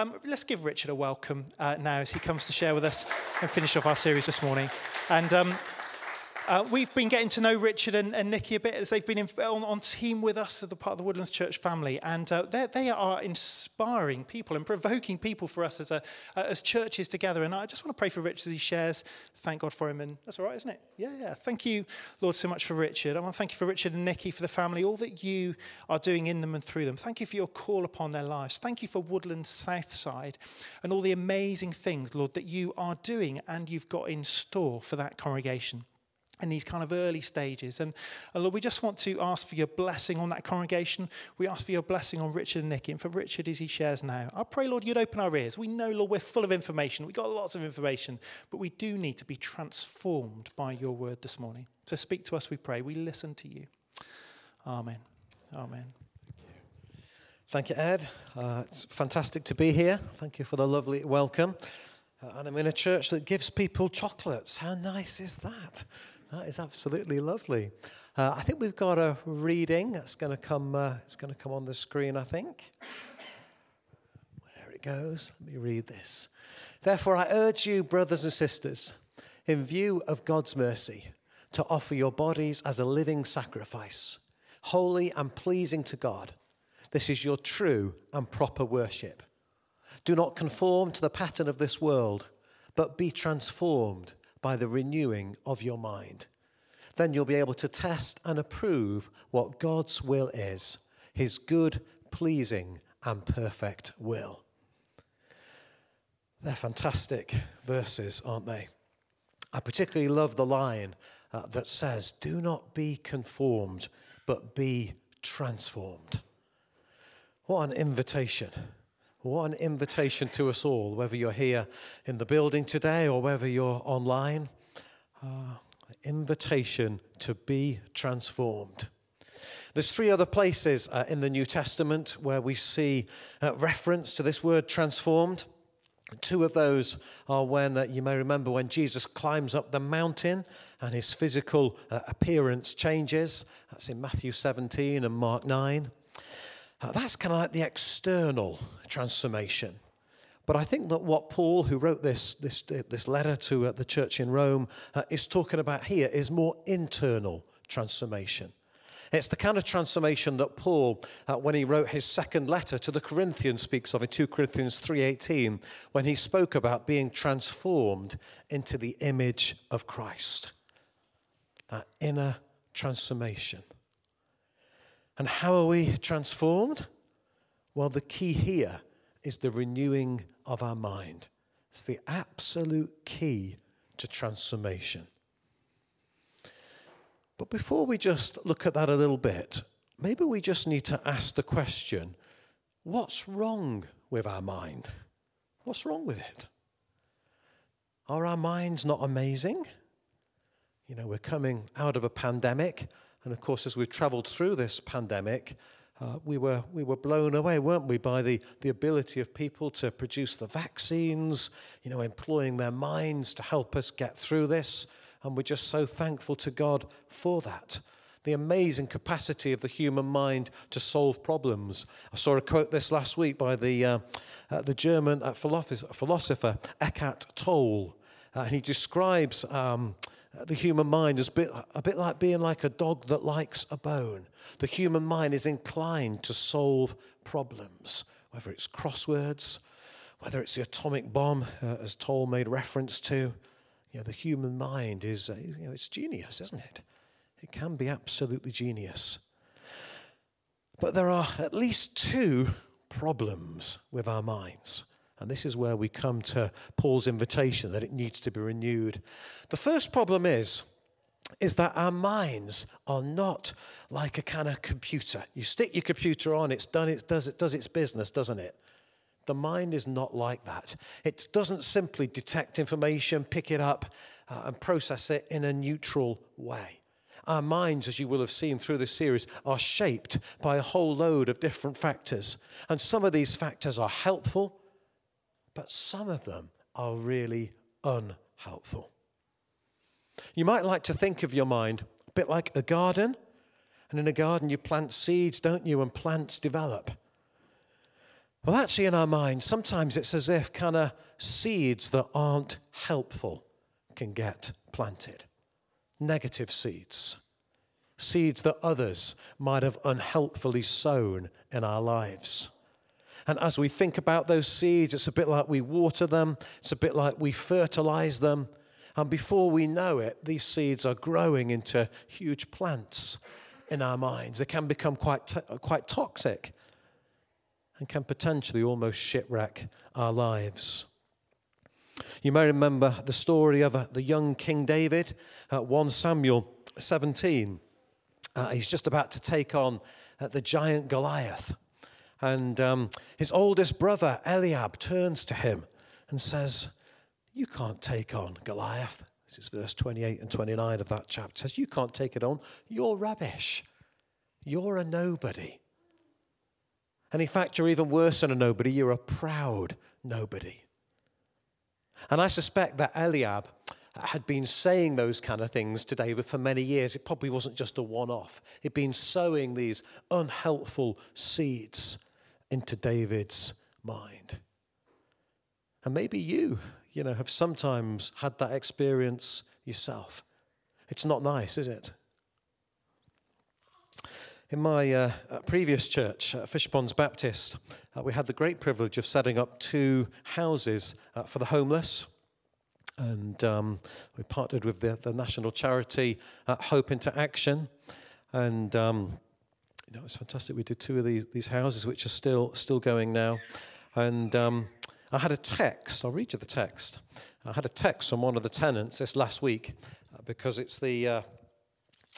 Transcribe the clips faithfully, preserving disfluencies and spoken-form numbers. Um, let's give Richard a welcome uh, now as he comes to share with us and finish off our series this morning. And um, uh, we've been getting to know Richard and, and Nikki a bit as they've been in, on, on team with us as the part of the Woodlands Church family. And uh, they are inspiring people and provoking people for us as, a, uh, as churches together. And I just want to pray for Richard as he shares. Thank God for him. And that's all right, isn't it? Yeah, yeah. Thank you, Lord, so much for Richard. I want to thank you for Richard and Nikki, for the family, all that you are doing in them and through them. Thank you for your call upon their lives. Thank you for Woodlands Southside and all the amazing things, Lord, that you are doing and you've got in store for that congregation in these kind of early stages. And, and Lord, we just want to ask for your blessing on that congregation. We ask for your blessing on Richard and Nikki, and for Richard as he shares now. I pray, Lord, you'd open our ears. We know, Lord, we're full of information. We've got lots of information, but we do need to be transformed by your word this morning. So speak to us, we pray. We listen to you. Amen. Amen. Thank you, Thank you Ed. Uh, it's fantastic to be here. Thank you for the lovely welcome. Uh, and I'm in a church that gives people chocolates. How nice is that? That is absolutely lovely. Uh, I think we've got a reading that's going to come. Uh, it's going to come on the screen, I think. There it goes. Let me read this. Therefore, I urge you, brothers and sisters, in view of God's mercy, to offer your bodies as a living sacrifice, holy and pleasing to God. This is your true and proper worship. Do not conform to the pattern of this world, but be transformed by the renewing of your mind. Then you'll be able to test and approve what God's will is, his good, pleasing, and perfect will. They're fantastic verses, aren't they? I particularly love the line uh, that says, do not be conformed, but be transformed. What an invitation. What an invitation to us all, whether you're here in the building today or whether you're online. Uh, invitation to be transformed. There's three other places uh, in the New Testament where we see uh, reference to this word transformed. Two of those are when, uh, you may remember, when Jesus climbs up the mountain and his physical uh, appearance changes. That's in Matthew seventeen and Mark nine. Uh, that's kind of like the external transformation. But I think that what Paul, who wrote this, this, this letter to uh, the church in Rome, uh, is talking about here is more internal transformation. It's the kind of transformation that Paul, uh, when he wrote his second letter to the Corinthians, speaks of in two Corinthians three eighteen, when he spoke about being transformed into the image of Christ. That inner transformation. And how are we transformed? Well, the key here is the renewing of our mind. It's the absolute key to transformation. But before we just look at that a little bit, maybe we just need to ask the question, what's wrong with our mind? What's wrong with it? Are our minds not amazing? You know, we're coming out of a pandemic. And of course, as we've travelled through this pandemic, uh, we were we were blown away, weren't we, by the, the ability of people to produce the vaccines, you know, employing their minds to help us get through this. And we're just so thankful to God for that. The amazing capacity of the human mind to solve problems. I saw a quote this last week by the, uh, uh, the German uh, philosopher Eckhart Tolle. Uh, and he describes Um, The human mind is a bit, a bit like being like a dog that likes a bone. The human mind is inclined to solve problems, whether it's crosswords, whether it's the atomic bomb, uh, as Toll made reference to. You know, the human mind is, uh, you know, it's genius, isn't it? It can be absolutely genius. But there are at least two problems with our minds. And this is where we come to Paul's invitation that it needs to be renewed. The first problem is, is that our minds are not like a kind of computer. You stick your computer on, it's done, it does, it does its business, doesn't it? The mind is not like that. It doesn't simply detect information, pick it up, uh, and process it in a neutral way. Our minds, as you will have seen through this series, are shaped by a whole load of different factors. And some of these factors are helpful, but some of them are really unhelpful. You might like to think of your mind a bit like a garden. And in a garden, you plant seeds, don't you? And plants develop. Well, actually, in our minds, sometimes it's as if kind of seeds that aren't helpful can get planted. Negative seeds. Seeds that others might have unhelpfully sown in our lives. And as we think about those seeds, it's a bit like we water them. It's a bit like we fertilize them. And before we know it, these seeds are growing into huge plants in our minds. They can become quite, to- quite toxic. And can potentially almost shipwreck our lives. You may remember the story of uh, the young King David at uh, First Samuel seventeen. Uh, he's just about to take on uh, the giant Goliath. And um, his oldest brother, Eliab, turns to him and says, "You can't take on Goliath." This is verse twenty-eight and twenty-nine of that chapter. It says, "You can't take it on. You're rubbish. You're a nobody. And in fact, you're even worse than a nobody. You're a proud nobody." And I suspect that Eliab had been saying those kind of things to David for many years. It probably wasn't just a one-off. He'd been sowing these unhelpful seeds into David's mind. And maybe you, you know, have sometimes had that experience yourself. It's not nice, is it? In my uh, previous church, uh, Fishponds Baptist, uh, we had the great privilege of setting up two houses uh, for the homeless. And um, we partnered with the, the national charity uh, Hope into Action. And um, you know, it was fantastic. We did two of these, these houses, which are still, still going now. And um, I had a text. I'll read you the text. I had a text from one of the tenants this last week uh, because it's the... Uh,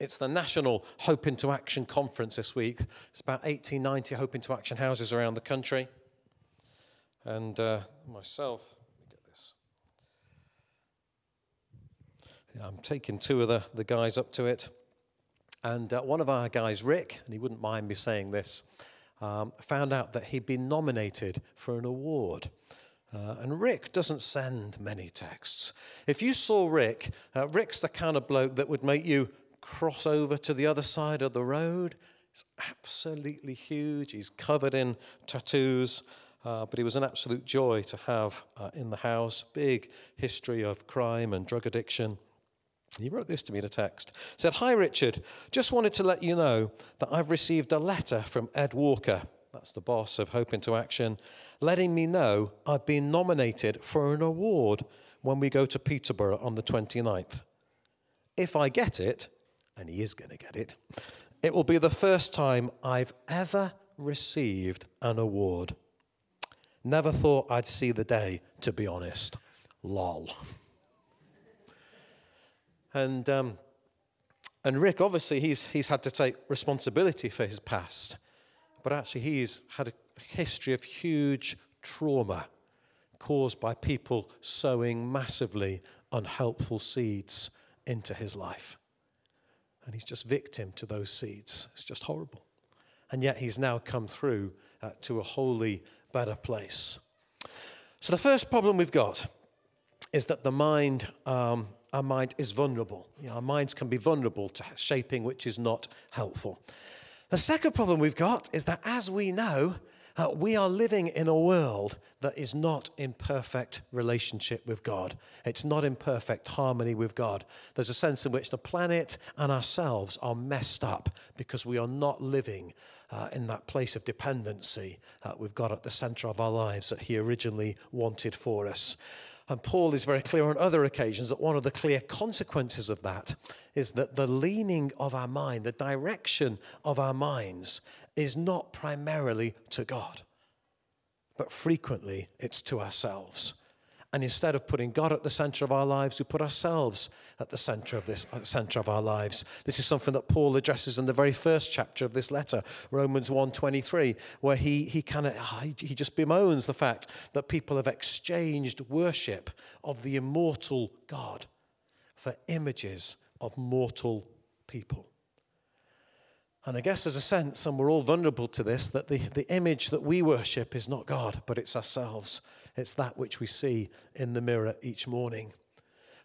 It's the National Hope into Action Conference this week. It's about eighteen, ninety Hope into Action houses around the country. And uh, myself, let me get this. Yeah, I'm taking two of the, the guys up to it. And uh, one of our guys, Rick, and he wouldn't mind me saying this, um, found out that he'd been nominated for an award. Uh, and Rick doesn't send many texts. If you saw Rick, uh, Rick's the kind of bloke that would make you cross over to the other side of the road. It's absolutely huge. He's covered in tattoos, uh, but he was an absolute joy to have uh, in the house. Big history of crime and drug addiction. He wrote this to me in a text. He said, "Hi, Richard. Just wanted to let you know that I've received a letter from Ed Walker," that's the boss of Hope into Action, "letting me know I've been nominated for an award when we go to Peterborough on the twenty-ninth. If I get it," and he is going to get it, "it will be the first time I've ever received an award. Never thought I'd see the day, to be honest. Lol." And um, and Rick, obviously, he's he's had to take responsibility for his past, but actually he's had a history of huge trauma caused by people sowing massively unhelpful seeds into his life. And he's just victim to those seeds. It's just horrible. And yet he's now come through uh, to a wholly better place. So the first problem we've got is that the mind, um, our mind is vulnerable. You know, our minds can be vulnerable to shaping which is not helpful. The second problem we've got is that, as we know, uh, we are living in a world that is not in perfect relationship with God. It's not in perfect harmony with God. There's a sense in which the planet and ourselves are messed up because we are not living uh, in that place of dependency uh, with God at the center of our lives that he originally wanted for us. And Paul is very clear on other occasions that one of the clear consequences of that is that the leaning of our mind, the direction of our minds, is not primarily to God, but frequently it's to ourselves. And instead of putting God at the center of our lives, we put ourselves at the center of this at the center of our lives. This is something that Paul addresses in the very first chapter of this letter, Romans one twenty-three, where he he kind of he just bemoans the fact that people have exchanged worship of the immortal God for images of mortal people. And I guess there's a sense, and we're all vulnerable to this, that the, the image that we worship is not God, but it's ourselves. It's that which we see in the mirror each morning.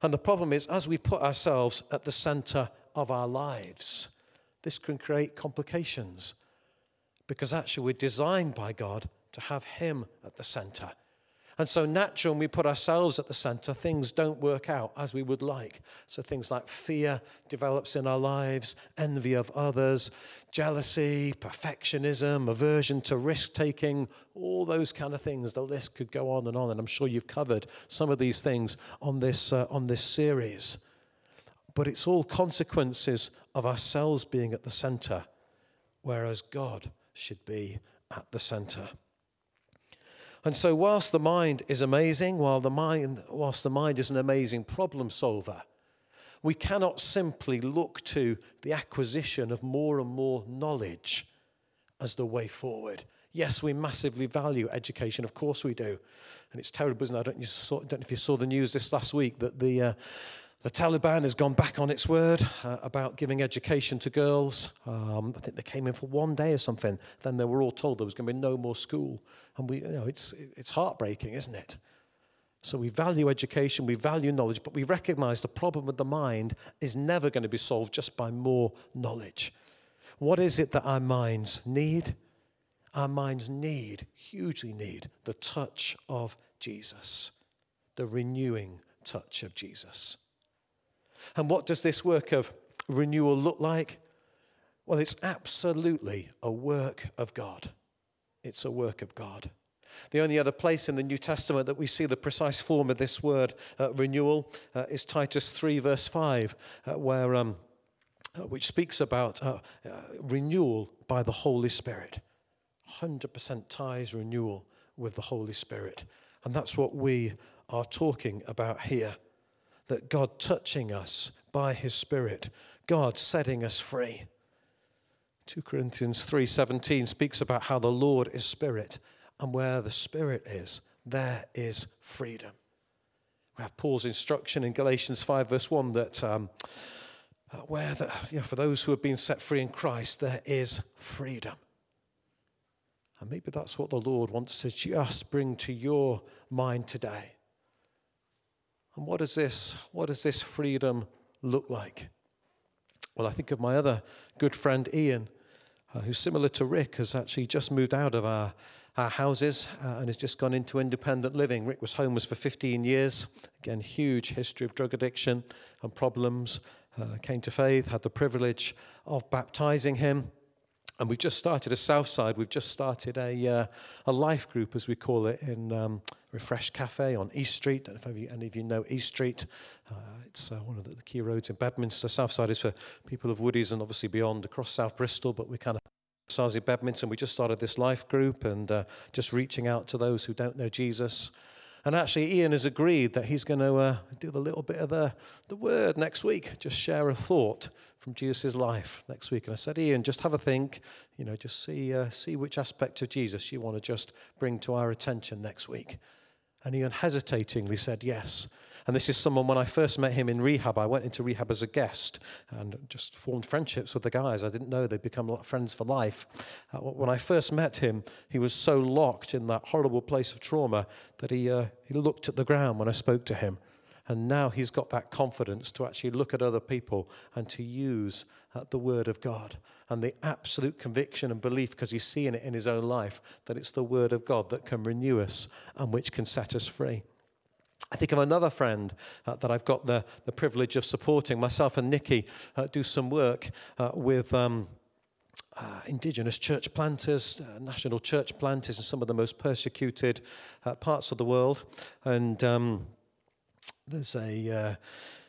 And the problem is, as we put ourselves at the center of our lives, this can create complications, because actually we're designed by God to have him at the center. And so naturally, when we put ourselves at the center, things don't work out as we would like. So things like fear develops in our lives, envy of others, jealousy, perfectionism, aversion to risk-taking, all those kind of things. The list could go on and on, and I'm sure you've covered some of these things on this, uh, on this series. But it's all consequences of ourselves being at the center, whereas God should be at the center. And so whilst the mind is amazing, while the mind, whilst the mind is an amazing problem solver, we cannot simply look to the acquisition of more and more knowledge as the way forward. Yes, we massively value education. Of course we do. And it's terrible, isn't it? I don't, you saw, don't know if you saw the news this last week that the, uh, the Taliban has gone back on its word uh, about giving education to girls. Um, I think they came in for one day or something. Then they were all told there was going to be no more school. And we, you know, it's it's heartbreaking, isn't it? So we value education, we value knowledge, but we recognize the problem with the mind is never going to be solved just by more knowledge. What is it that our minds need? Our minds need, hugely need, the touch of Jesus, the renewing touch of Jesus. And what does this work of renewal look like? Well, it's absolutely a work of God. It's a work of God. The only other place in the New Testament that we see the precise form of this word uh, renewal uh, is Titus three, verse five, uh, where, um, uh, which speaks about uh, uh, renewal by the Holy Spirit. one hundred percent ties renewal with the Holy Spirit. And that's what we are talking about here. That God touching us by his Spirit, God setting us free. Second Corinthians three seventeen speaks about how the Lord is Spirit, and where the Spirit is, there is freedom. We have Paul's instruction in Galatians five verse one that um, where the, you know, for those who have been set free in Christ, there is freedom. And maybe that's what the Lord wants to just bring to your mind today. And what does this, what does this freedom look like? Well, I think of my other good friend Ian, uh, who's similar to Rick, has actually just moved out of our, our houses uh, and has just gone into independent living. Rick was homeless for fifteen years. Again, huge history of drug addiction and problems. Uh, came to faith, had the privilege of baptizing him. And we've just started a Southside. We've just started a uh, a life group, as we call it, in um, Refresh Cafe on East Street. I don't know if any of you know East Street. Uh, it's uh, one of the key roads in Bedminster. Southside is for people of Woodies and obviously beyond, across South Bristol. But we kind of ourselves in Bedminster. We just started this life group and uh, just reaching out to those who don't know Jesus. And actually, Ian has agreed that he's going to uh, do a little bit of the, the word next week, just share a thought from Jesus' life next week. And I said, Ian, just have a think, you know, just see uh, see which aspect of Jesus you want to just bring to our attention next week. And Ian hesitatingly said yes. And this is someone, when I first met him in rehab, I went into rehab as a guest and just formed friendships with the guys. I didn't know they'd become like friends for life. Uh, when I first met him, he was so locked in that horrible place of trauma that he uh, he looked at the ground when I spoke to him. And now he's got that confidence to actually look at other people and to use uh, the word of God. And the absolute conviction and belief, because he's seeing it in his own life, that it's the word of God that can renew us and which can set us free. I think of another friend uh, that I've got the, the privilege of supporting. Myself and Nikki uh, do some work uh, with um, uh, Indigenous church planters, uh, national church planters in some of the most persecuted uh, parts of the world. And um, there's a... Uh,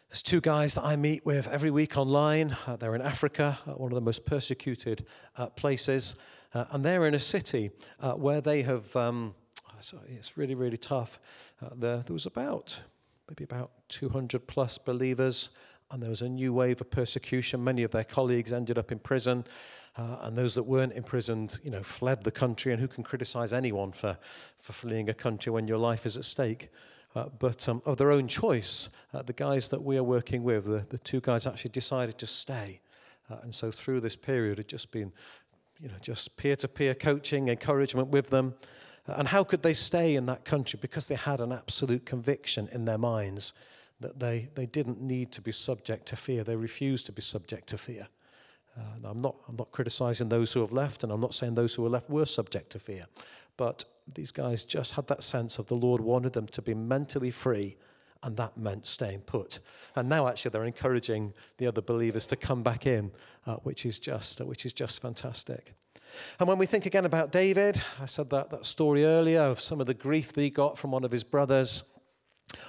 There's two guys that I meet with every week online. Uh, they're in Africa, uh, one of the most persecuted uh, places. Uh, and they're in a city uh, where they have, um, so it's really, really tough. Uh, there, there was about, maybe about two hundred plus believers. And there was a new wave of persecution. Many of their colleagues ended up in prison. Uh, and those that weren't imprisoned, you know, fled the country. And who can criticize anyone for, for fleeing a country when your life is at stake? Uh, but um, of their own choice, uh, the guys that we are working with, the, the two guys actually decided to stay. Uh, and so through this period, it's just been, you know, just peer-to-peer coaching, encouragement with them. Uh, and how could they stay in that country? Because they had an absolute conviction in their minds that they, they didn't need to be subject to fear. They refused to be subject to fear. Uh, and I'm not, I'm not criticizing those who have left, and I'm not saying those who were left were subject to fear. But these guys just had that sense of the Lord wanted them to be mentally free, and that meant staying put. And now actually they're encouraging the other believers to come back in, uh, which is just uh, which is just fantastic. And when we think again about David, I said that, that story earlier of some of the grief that he got from one of his brothers.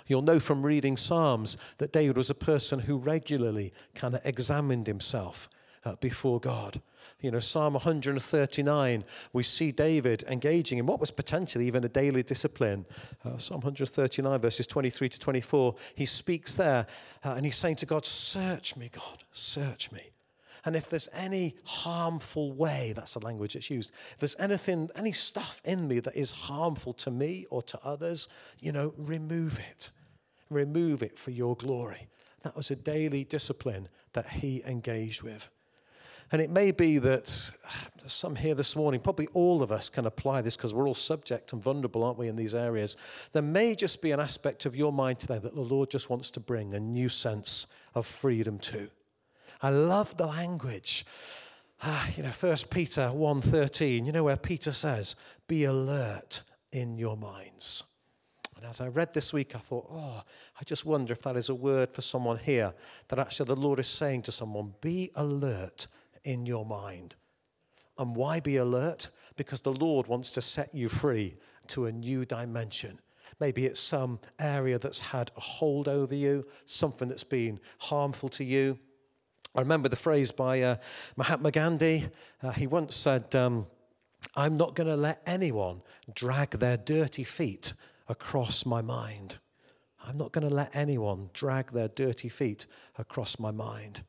You'll know from reading Psalms that David was a person who regularly kind of examined himself uh, before God. You know, Psalm one thirty-nine, we see David engaging in what was potentially even a daily discipline. Uh, Psalm one thirty-nine, verses twenty-three to twenty-four, he speaks there uh, and he's saying to God, search me, God, search me. And if there's any harmful way, that's the language that's used, if there's anything, any stuff in me that is harmful to me or to others, you know, remove it. Remove it for your glory. That was a daily discipline that he engaged with. And it may be that some here this morning, probably all of us can apply this because we're all subject and vulnerable, aren't we, in these areas. There may just be an aspect of your mind today that the Lord just wants to bring a new sense of freedom to. I love the language. Ah, you know, First Peter one thirteen, you know where Peter says, be alert in your minds. And as I read this week, I thought, oh, I just wonder if that is a word for someone here, that actually the Lord is saying to someone, be alert in your mind. And why be alert? Because the Lord wants to set you free to a new dimension. Maybe it's some area that's had a hold over you, something that's been harmful to you. I remember the phrase by uh, Mahatma Gandhi. Uh, he once said, um, I'm not going to let anyone drag their dirty feet across my mind. I'm not going to let anyone drag their dirty feet across my mind.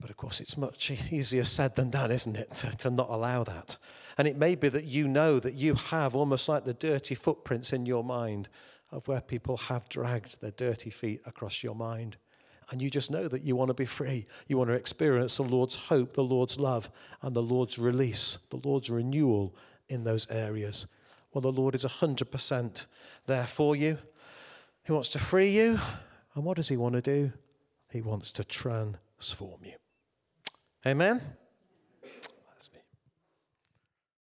But of course, it's much easier said than done, isn't it, to, to not allow that. And it may be that you know that you have almost like the dirty footprints in your mind of where people have dragged their dirty feet across your mind. And you just know that you want to be free. You want to experience the Lord's hope, the Lord's love, and the Lord's release, the Lord's renewal in those areas. Well, the Lord is one hundred percent there for you. He wants to free you. And what does he want to do? He wants to transform you. Amen?